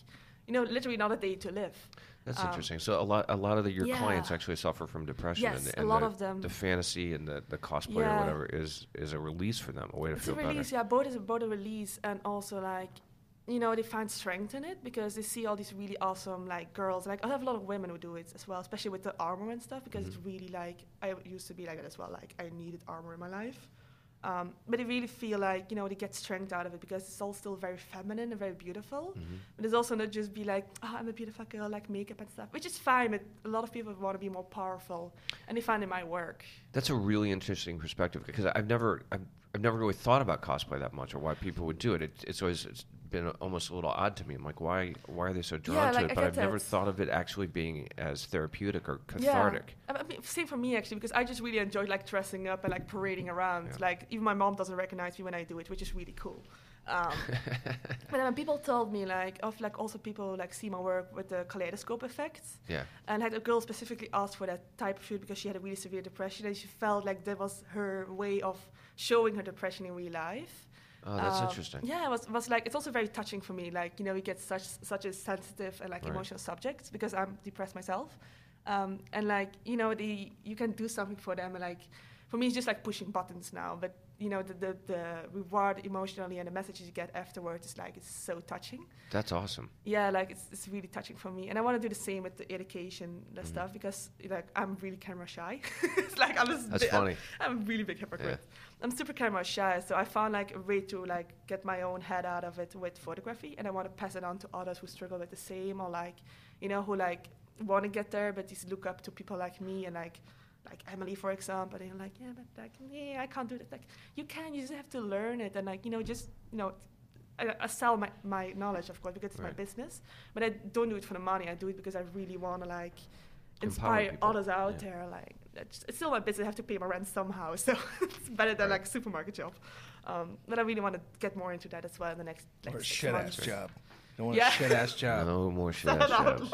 you know, literally not a day to live. That's um, interesting. So a lot, a lot of the, your yeah. clients actually suffer from depression. Yes, and, the, and a lot the, of them. The fantasy and the, the cosplay yeah. or whatever is, is a release for them, a way to it's feel better. It's a release, better. yeah. Both is a, both a release, and also, like, you know, they find strength in it because they see all these really awesome, like, girls. Like, I have a lot of women who do it as well, especially with the armor and stuff, because mm-hmm. it's really, like, I used to be like that as well. Like, I needed armor in my life. Um, but they really feel like, you know, they get strength out of it because it's all still very feminine and very beautiful. Mm-hmm. But it's also not just be like, oh, I'm a beautiful girl, like makeup and stuff, which is fine, but a lot of people want to be more powerful, and they find in my work. That's a really interesting perspective, because I've never, I've, I've never really thought about cosplay that much or why people would do it. it it's always it's been almost a little odd to me. I'm like, why, why are they so drawn yeah, to like, it? But I've that. never thought of it actually being as therapeutic or cathartic. Yeah. I mean, same for me, actually, because I just really enjoy, like, dressing up and, like, parading around, yeah. like. Even my mom doesn't recognize me when I do it, which is really cool. Um, but then people told me, like, of like also people like see my work with the kaleidoscope effects. Yeah. And had a girl specifically asked for that type of shoot because she had a really severe depression, and she felt like that was her way of showing her depression in real life. Oh, that's um, interesting. Yeah, it was was like it's also very touching for me. Like, you know, we get such such a sensitive and like right. emotional subjects because I'm depressed myself, um, and like you know the you can do something for them and like. For me, it's just like pushing buttons now. But, you know, the, the, the reward emotionally and the messages you get afterwards is like, it's so touching. That's awesome. Yeah, like, it's it's really touching for me. And I want to do the same with the education and mm-hmm. stuff because, like, I'm really camera shy. It's like, I'm just... That's bi- funny. I'm, I'm a really big hypocrite. Yeah. I'm super camera shy, so I found, like, a way to, like, get my own head out of it with photography. And I want to pass it on to others who struggle with the same or, like, you know, who, like, want to get there but just look up to people like me and, like... like Emily, for example, and you're like, yeah, but like, yeah, I can't do that. Like, you can, you just have to learn it, and like, you know, just, you know, I, I sell my, my knowledge, of course, because it's right. my business, but I don't do it for the money. I do it because I really want to like inspire others out yeah. there. Like, it's, it's still my business. I have to pay my rent somehow, so it's better than right. like a supermarket job. Um, but I really want to get more into that as well in the next. Like, or a shit ass job. Don't want yeah. a shit ass job. No more shit ass jobs.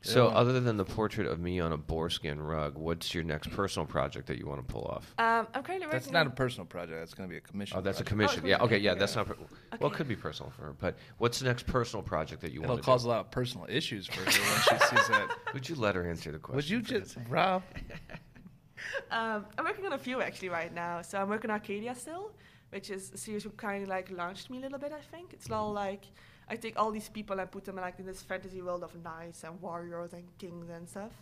So yeah. Other than the portrait of me on a boarskin rug, what's your next personal project that you want to pull off? Um, I'm currently working That's not a personal project. That's going to be a commission. Oh, that's project. a commission. Oh, yeah, okay, yeah, yeah, that's not... Per- okay. Well, it could be personal for her, but what's the next personal project that you It'll want to do? It'll cause a lot of personal issues for her when she sees that. Would you let her answer the question? Would you just... Rob? um, I'm working on a few, actually, right now. So I'm working on Arcadia still, which is a series who kind of, like, launched me a little bit, I think. It's all, like... I take all these people and put them like in this fantasy world of knights and warriors and kings and stuff.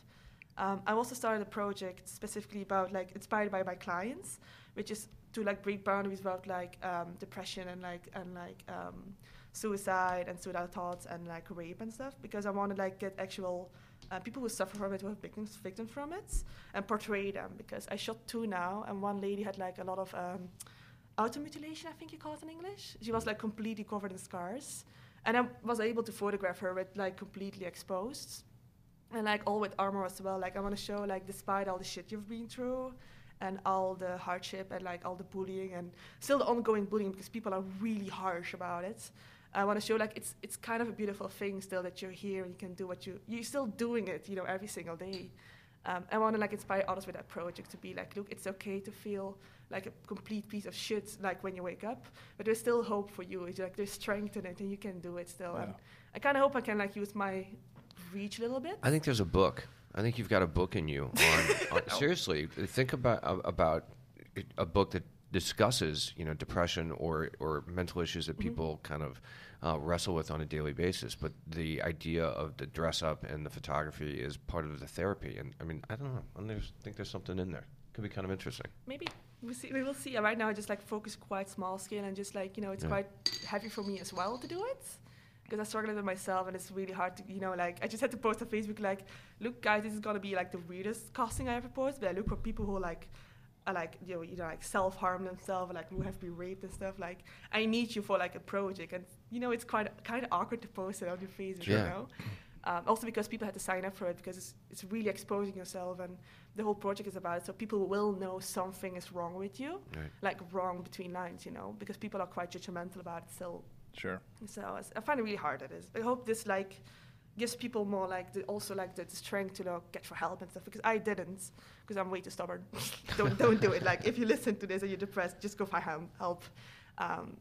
Um, I also started a project specifically about like inspired by my clients, which is to like break boundaries about like um, depression and like and like um, suicide and suicidal thoughts and like rape and stuff, because I want to like get actual uh, people who suffer from it, who have been victims from it, and portray them. Because I shot two now, and one lady had like a lot of um, automutilation, I think you call it in English. She was like completely covered in scars. And I was able to photograph her with, like, completely exposed. And, like, all with armor as well. Like, I want to show, like, despite all the shit you've been through and all the hardship and, like, all the bullying and still the ongoing bullying because people are really harsh about it. I want to show, like, it's it's kind of a beautiful thing still that you're here and you can do what you... You're still doing it, you know, every single day. Um, I want to, like, inspire others with that project to be like, look, it's okay to feel... like a complete piece of shit, like when you wake up, but there's still hope for you. It's like there's strength in it, and you can do it still. Yeah. And I kind of hope I can like use my reach a little bit. I think there's a book. I think you've got a book in you. On, on, no. Seriously, think about uh, about it, a book that discusses you know depression or or mental issues that mm-hmm. people kind of uh, wrestle with on a daily basis. But the idea of the dress up and the photography is part of the therapy. And I mean, I don't know. I think there's something in there. Could be kind of interesting. Maybe. We see, we will see. Uh, right now, I just like focus quite small scale, and just like you know, it's yeah. quite heavy for me as well to do it, because I struggle with myself, and it's really hard to you know, like I just had to post on Facebook like, look guys, this is gonna be like the weirdest casting I ever post, but I look for people who like, are like you know, you know, like self harm themselves, like who have been raped and stuff. Like I need you for like a project, and you know, it's quite kind of awkward to post it on your Facebook, yeah. you know. Um, also because people had to sign up for it because it's, it's really exposing yourself and the whole project is about it. So people will know something is wrong with you, right. like wrong between lines, you know, because people are quite judgmental about it still. Sure. So I find it really hard at this. I hope this like gives people more like the, also like the, the strength to like, get for help and stuff because I didn't because I'm way too stubborn. don't don't do it. Like if you listen to this and you're depressed, just go find help. Um,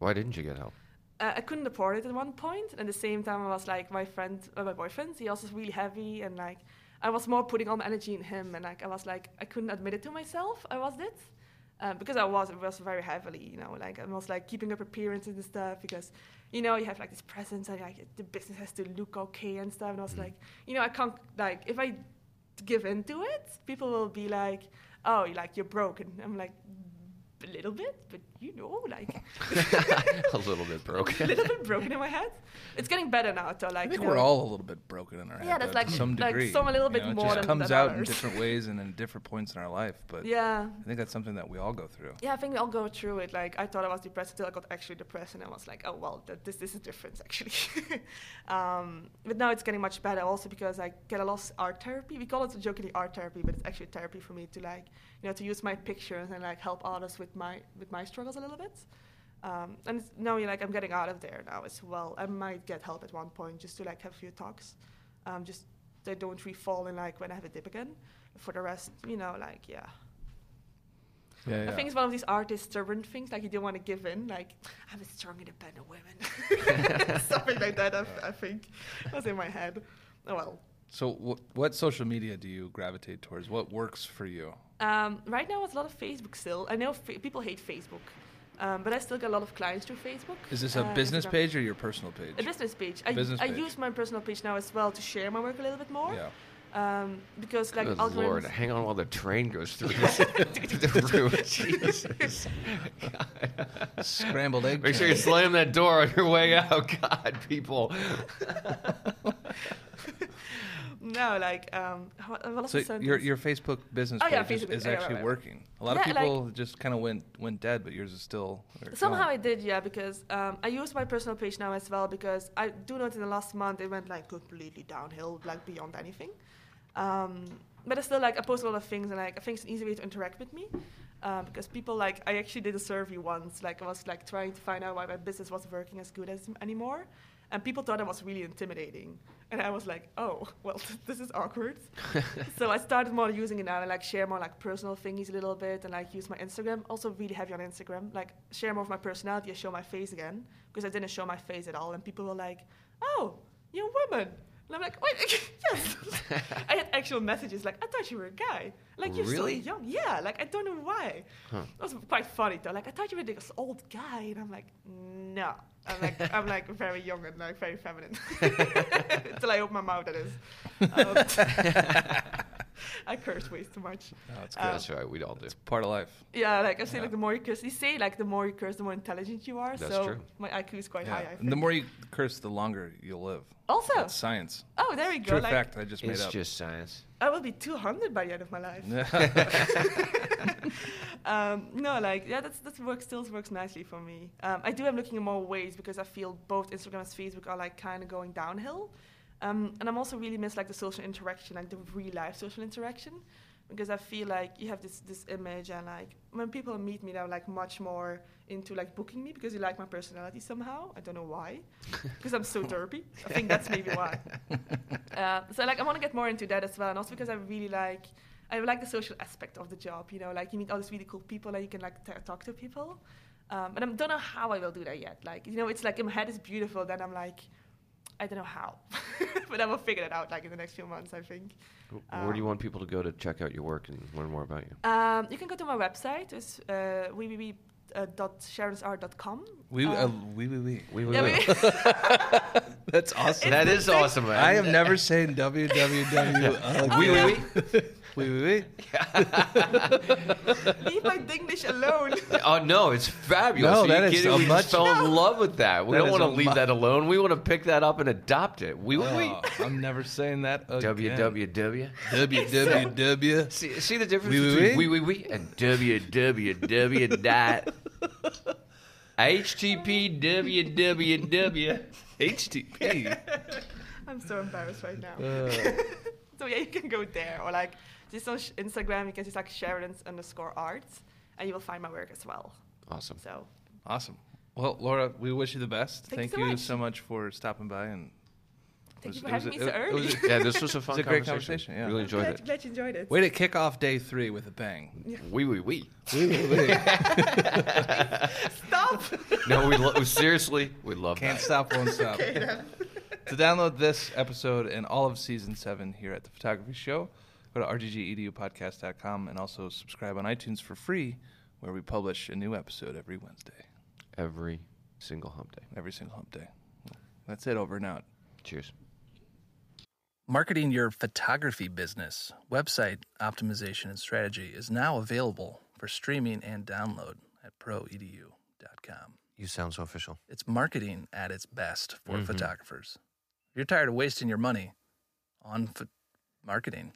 Why didn't you get help? Uh, I couldn't afford it at one point, and at the same time I was like, my friend, uh, my boyfriend, he also was really heavy, and like, I was more putting all my energy in him, and like, I was like, I couldn't admit it to myself, I was it, Uh, because I was, it was very heavily, you know, like almost like keeping up appearances and stuff, because, you know, you have like this presence and like the business has to look okay and stuff. And I was mm. like, you know, I can't, like, if I give into it, people will be like, oh, like you're broken. I'm like, a little bit, but you know, like a little bit broken, a little bit broken in my head. It's getting better now, so like I think you know, we're all a little bit broken in our head. Yeah, that's like some degree. Like some a little bit you know, more. It just than comes than out others. In different ways and in different points in our life. But yeah, I think that's something that we all go through. Yeah, I think we all go through it. Like I thought I was depressed until I got actually depressed, and I was like, oh well, that, this this is a difference actually. um, but now it's getting much better also because I get a lot of art therapy. We call it jokingly art therapy, but it's actually therapy for me to like you know to use my pictures and like help artists with. my with my struggles a little bit um and it's, now you're like I'm getting out of there now as well. I might get help at one point just to like have a few talks um just they don't re-fall in like when I have a dip again. For the rest, you know, like yeah Yeah, yeah. I think it's one of these artist stubborn things, like you don't want to give in, like I'm a strong independent woman. Something like that. I, I think was in my head. Oh well. So w- what social media do you gravitate towards? What works for you? Um, right now, it's a lot of Facebook still. I know fa- people hate Facebook, um, but I still get a lot of clients through Facebook. Is this a uh, business Instagram. page or your personal page? A business page. A I, business I page. use my personal page now as well to share my work a little bit more. Yeah. Um, because like Good Lord, hang on while the train goes through the room. Jesus. Scrambled egg. Make sure you slam that door on your way out. God, people. No, like um, a so your your Facebook business oh, yeah, page Facebook, is actually yeah, right, working. A lot yeah, of people like, just kind of went went dead, but yours is still somehow it did, yeah. Because um, I use my personal page now as well because I do notice in the last month it went like completely downhill, like beyond anything. Um, but I still like I post a lot of things and like I think it's an easy way to interact with me uh, because people like I actually did a survey once, like I was like trying to find out why my business wasn't working as good as anymore. And people thought I was really intimidating. And I was like, oh, well, this is awkward. So I started more using it now. I like share more like personal thingies a little bit and like use my Instagram. Also really heavy on Instagram. Like share more of my personality. I show my face again because I didn't show my face at all. And people were like, oh, you're a woman. And I'm like, wait, yes. I had actual messages like, I thought you were a guy. Like, you're really? so young. Yeah, like, I don't know why. Huh. It was quite funny, though. Like, I thought you were this old guy. And I'm like, no. I'm like, I'm like very young and like very feminine. Until I open my mouth, that is. Um, I curse way too much. No, it's good. Um, That's right. We all do. It's part of life. Yeah, like I say, yeah. like the more you curse, they say like the more you curse, the more intelligent you are. That's so true. My I Q is quite yeah. high. I think. And the more you curse, the longer you'll live. Also, that's science. Oh, there we go. True like, fact. I just made up. It's just science. I will be two hundred by the end of my life. um, no, like yeah, that's that work still works nicely for me. Um, I do am looking at more ways because I feel both Instagram and Facebook are like kind of going downhill. Um, and I'm also really miss like the social interaction, like the real life social interaction, because I feel like you have this this image and like when people meet me, they're like much more into like booking me because they like my personality somehow. I don't know why, because I'm so derpy. I think that's maybe why. Uh, so like I want to get more into that as well, and also because I really like I like the social aspect of the job. You know, like you meet all these really cool people and you can like t- talk to people. Um, and I don't know how I will do that yet. Like you know, it's like in my head is beautiful. Then I'm like. I don't know how, but I will figure it out like in the next few months, I think. Where um, do you want people to go to check out your work and learn more about you? Um, you can go to my website. It's uh, w w w dot sheridan's art dot com. We, uh, we, we, we. we, we, yeah, we. we. That's awesome. It's that is thing. awesome. Man. I am never saying w w w. Uh, oh, we, yeah. we, we, we, we. Leave my Dinglish alone. Oh, no, it's fabulous. No, Are that you is so we much. We fell no. in love with that. We that don't want to leave mu- that alone. We want to pick that up and adopt it. We, oh, we. I'm never saying that again. W W W. W W W. See, see the difference we, we, between we, we, we, we and w w w dot. H T P W W W H T P. I'm so embarrassed right now. Uh. So yeah, you can go there or like just on sh- Instagram. You can just like Sheridan's underscore art, and you will find my work as well. Awesome. So awesome. Well, Laura, we wish you the best. Thank, Thank you so much. so much for stopping by and. Thank was, you for having me a, so early. A, yeah, this was a fun it was a great conversation. conversation yeah. Really enjoyed glad, it. Glad you enjoyed it. Way to kick off day three with a bang. Yeah. Wee, wee, wee. Wee, wee, wee. Stop. No, we lo- seriously, we love Can't that. Can't stop, won't stop. Okay, then. To download this episode and all of Season seven here at The Photography Show, go to r g g e d u podcast dot com and also subscribe on iTunes for free where we publish a new episode every Wednesday. Every single hump day. Every single hump day. That's it. Over and out. Cheers. Marketing your photography business, website optimization and strategy is now available for streaming and download at pro edu dot com. You sound so official. It's marketing at its best for mm-hmm. photographers. If you're tired of wasting your money on ph- marketing.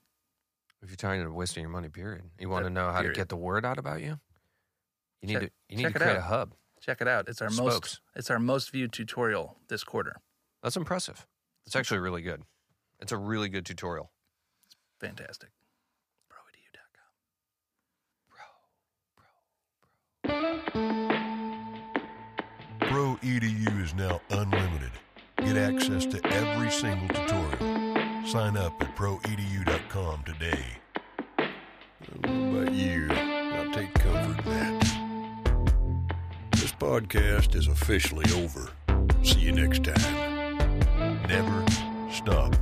If you're tired of wasting your money, period. You want to know how period. to get the word out about you? You need check, to you need to create out. a hub. Check it out. It's our Spokes. most it's our most viewed tutorial this quarter. That's impressive. It's actually really good. It's a really good tutorial. It's fantastic. Pro E D U is now unlimited. Get access to every single tutorial. Sign up at pro edu dot com today. I don't know about you, I'll take comfort in that. This podcast is officially over. See you next time. Never stop